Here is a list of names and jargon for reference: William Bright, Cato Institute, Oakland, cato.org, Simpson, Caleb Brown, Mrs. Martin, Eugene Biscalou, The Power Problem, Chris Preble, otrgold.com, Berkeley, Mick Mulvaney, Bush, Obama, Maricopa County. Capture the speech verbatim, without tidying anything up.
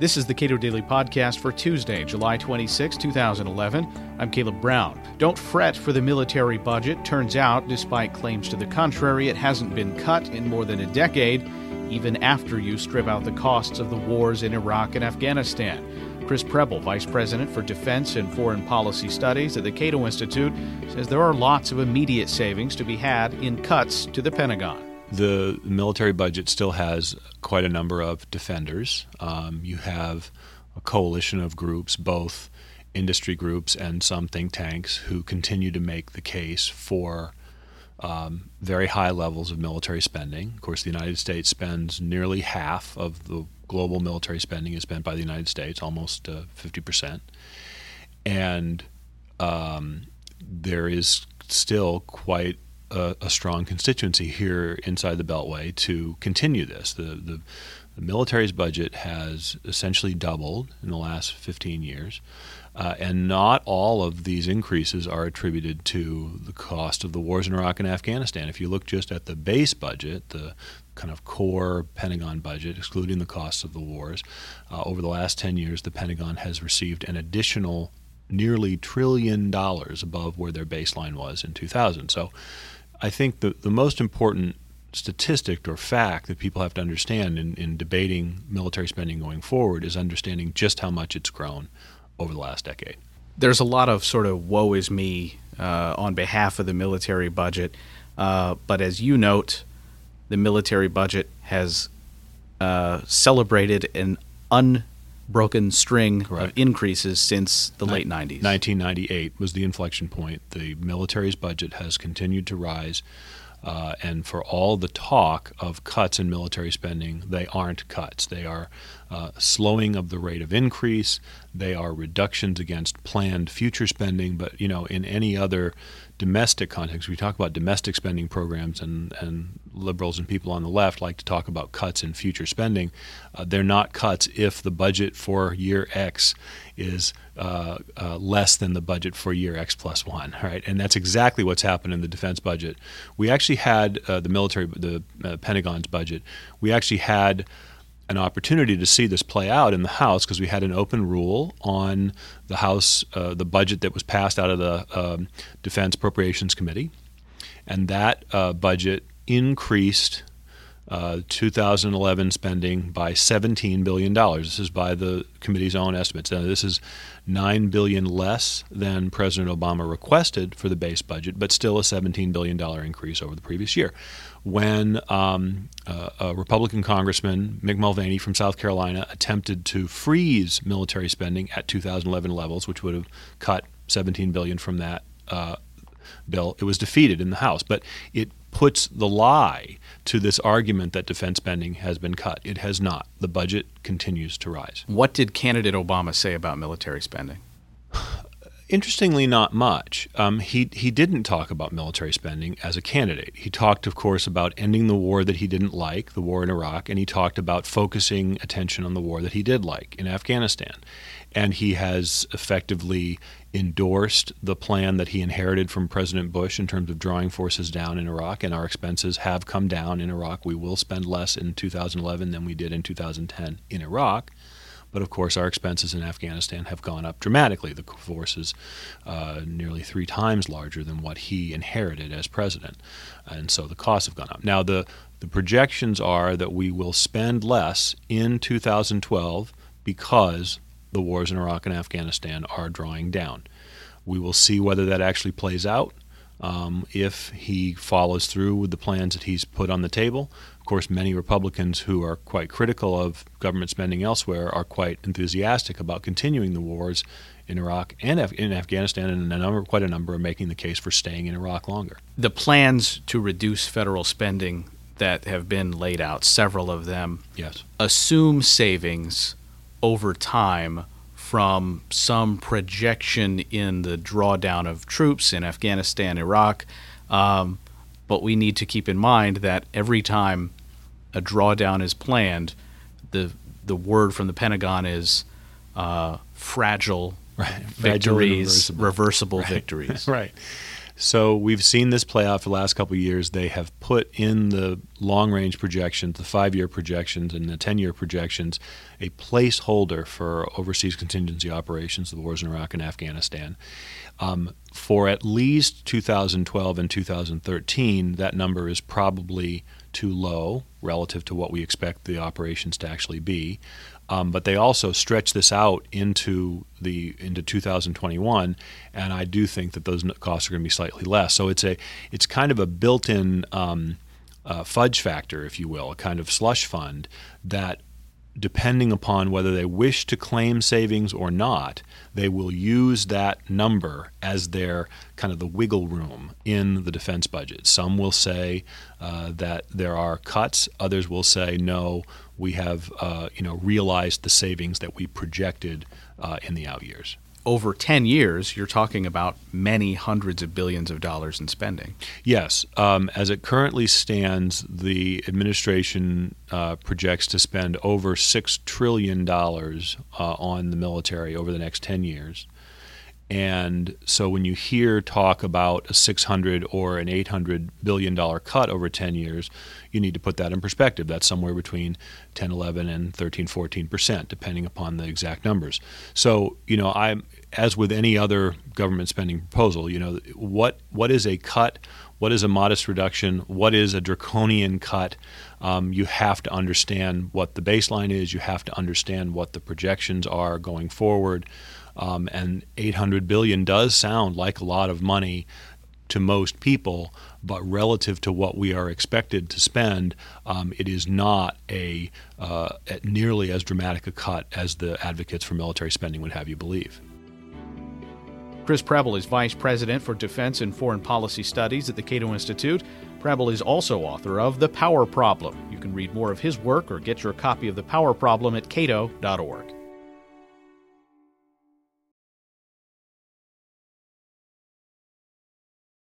This is the Cato Daily Podcast for Tuesday, July twenty-sixth, two thousand eleven. I'm Caleb Brown. Don't fret for the military budget. Turns out, despite claims to the contrary, it hasn't been cut in more than a decade, even after you strip out the costs of the wars in Iraq and Afghanistan. Chris Preble, Vice President for Defense and Foreign Policy Studies at the Cato Institute, says there are lots of immediate savings to be had in cuts to the Pentagon. The military budget still has quite a number of defenders. Um, you have a coalition of groups, both industry groups and some think tanks, who continue to make the case for um, very high levels of military spending. Of course, the United States spends nearly half of the global military spending is spent by the United States, almost uh, fifty percent. And um, there is still quite A, a strong constituency here inside the Beltway to continue this. The, the the military's budget has essentially doubled in the last fifteen years, uh, and not all of these increases are attributed to the cost of the wars in Iraq and Afghanistan. If you look just at the base budget, the kind of core Pentagon budget, excluding the costs of the wars, uh, over the last ten years, the Pentagon has received an additional nearly trillion dollars above where their baseline was in two thousand. So I think the, the most important statistic or fact that people have to understand in, in debating military spending going forward is understanding just how much it's grown over the last decade. There's a lot of sort of woe is me uh, on behalf of the military budget. Uh, but as you note, the military budget has uh, celebrated an unbroken string Correct. Of increases since the Ni- late nineties. nineteen ninety-eight was the inflection point. The military's budget has continued to rise, uh, and for all the talk of cuts in military spending, they aren't cuts. They are uh, slowing of the rate of increase. They are reductions against planned future spending. But you know, in any other domestic context, we talk about domestic spending programs, and, and liberals and people on the left like to talk about cuts in future spending. Uh, they're not cuts if the budget for year X is uh, uh, less than the budget for year X plus one, right? And that's exactly what's happened in the defense budget. We actually had uh, the military, the uh, Pentagon's budget, we actually had an opportunity to see this play out in the House because we had an open rule on the House, uh, the budget that was passed out of the um, Defense Appropriations Committee. And that uh, budget increased uh, two thousand eleven spending by seventeen billion dollars. This is by the committee's own estimates. Now, this is nine billion dollars less than President Obama requested for the base budget, but still a seventeen billion dollars increase over the previous year. When um, uh, a Republican congressman, Mick Mulvaney from South Carolina, attempted to freeze military spending at two thousand eleven levels, which would have cut seventeen billion dollars from that uh, bill, it was defeated in the House. But it puts the lie to this argument that defense spending has been cut. It has not. The budget continues to rise. What did candidate Obama say about military spending? Interestingly, not much. Um, he he didn't talk about military spending as a candidate. He talked, of course, about ending the war that he didn't like, the war in Iraq, and he talked about focusing attention on the war that he did like in Afghanistan. And he has effectively endorsed the plan that he inherited from President Bush in terms of drawing forces down in Iraq, and our expenses have come down in Iraq. We will spend less in two thousand eleven than we did in two thousand ten in Iraq. But of course, our expenses in Afghanistan have gone up dramatically. The force is uh, nearly three times larger than what he inherited as president. And so the costs have gone up. Now, the, the projections are that we will spend less in two thousand twelve because the wars in Iraq and Afghanistan are drawing down. We will see whether that actually plays out. Um, if he follows through with the plans that he's put on the table. Of course, many Republicans who are quite critical of government spending elsewhere are quite enthusiastic about continuing the wars in Iraq and Af- in Afghanistan, and a number, quite a number are making the case for staying in Iraq longer. The plans to reduce federal spending that have been laid out, several of them, yes, assume savings over time from some projection in the drawdown of troops in Afghanistan, Iraq. Um, but we need to keep in mind that every time a drawdown is planned, the the word from the Pentagon is uh, fragile right. victories, reversible, reversible right. victories. Right. So we've seen this play out for the last couple of years. They have put in the long-range projections, the five-year projections and the ten-year projections, a placeholder for overseas contingency operations, the wars in Iraq and Afghanistan. Um, for at least two thousand twelve and two thousand thirteen, that number is probably too low relative to what we expect the operations to actually be. Um, but they also stretch this out into the into two thousand twenty-one, and I do think that those costs are going to be slightly less. So it's a it's kind of a built-in um, uh, fudge factor, if you will, a kind of slush fund that, depending upon whether they wish to claim savings or not, they will use that number as their kind of the wiggle room in the defense budget. Some will say uh, that there are cuts. Others will say no. We have, uh, you know, realized the savings that we projected uh, in the out years. Over ten years, you're talking about many hundreds of billions of dollars in spending. Yes. Um, as it currently stands, the administration uh, projects to spend over six trillion dollars uh, on the military over the next ten years. And so when you hear talk about a six hundred or an eight hundred billion dollars cut over ten years, you need to put that in perspective. That's somewhere between ten, eleven, and thirteen, fourteen percent, depending upon the exact numbers. So, you know, I'm, as with any other government spending proposal, you know, what what is a cut? What is a modest reduction? What is a draconian cut? Um, you have to understand what the baseline is. You have to understand what the projections are going forward. Um, and eight hundred billion dollars does sound like a lot of money to most people, but relative to what we are expected to spend, um, it is not a uh, nearly as dramatic a cut as the advocates for military spending would have you believe. Chris Preble is Vice President for Defense and Foreign Policy Studies at the Cato Institute. Preble is also author of The Power Problem. You can read more of his work or get your copy of The Power Problem at cato dot org.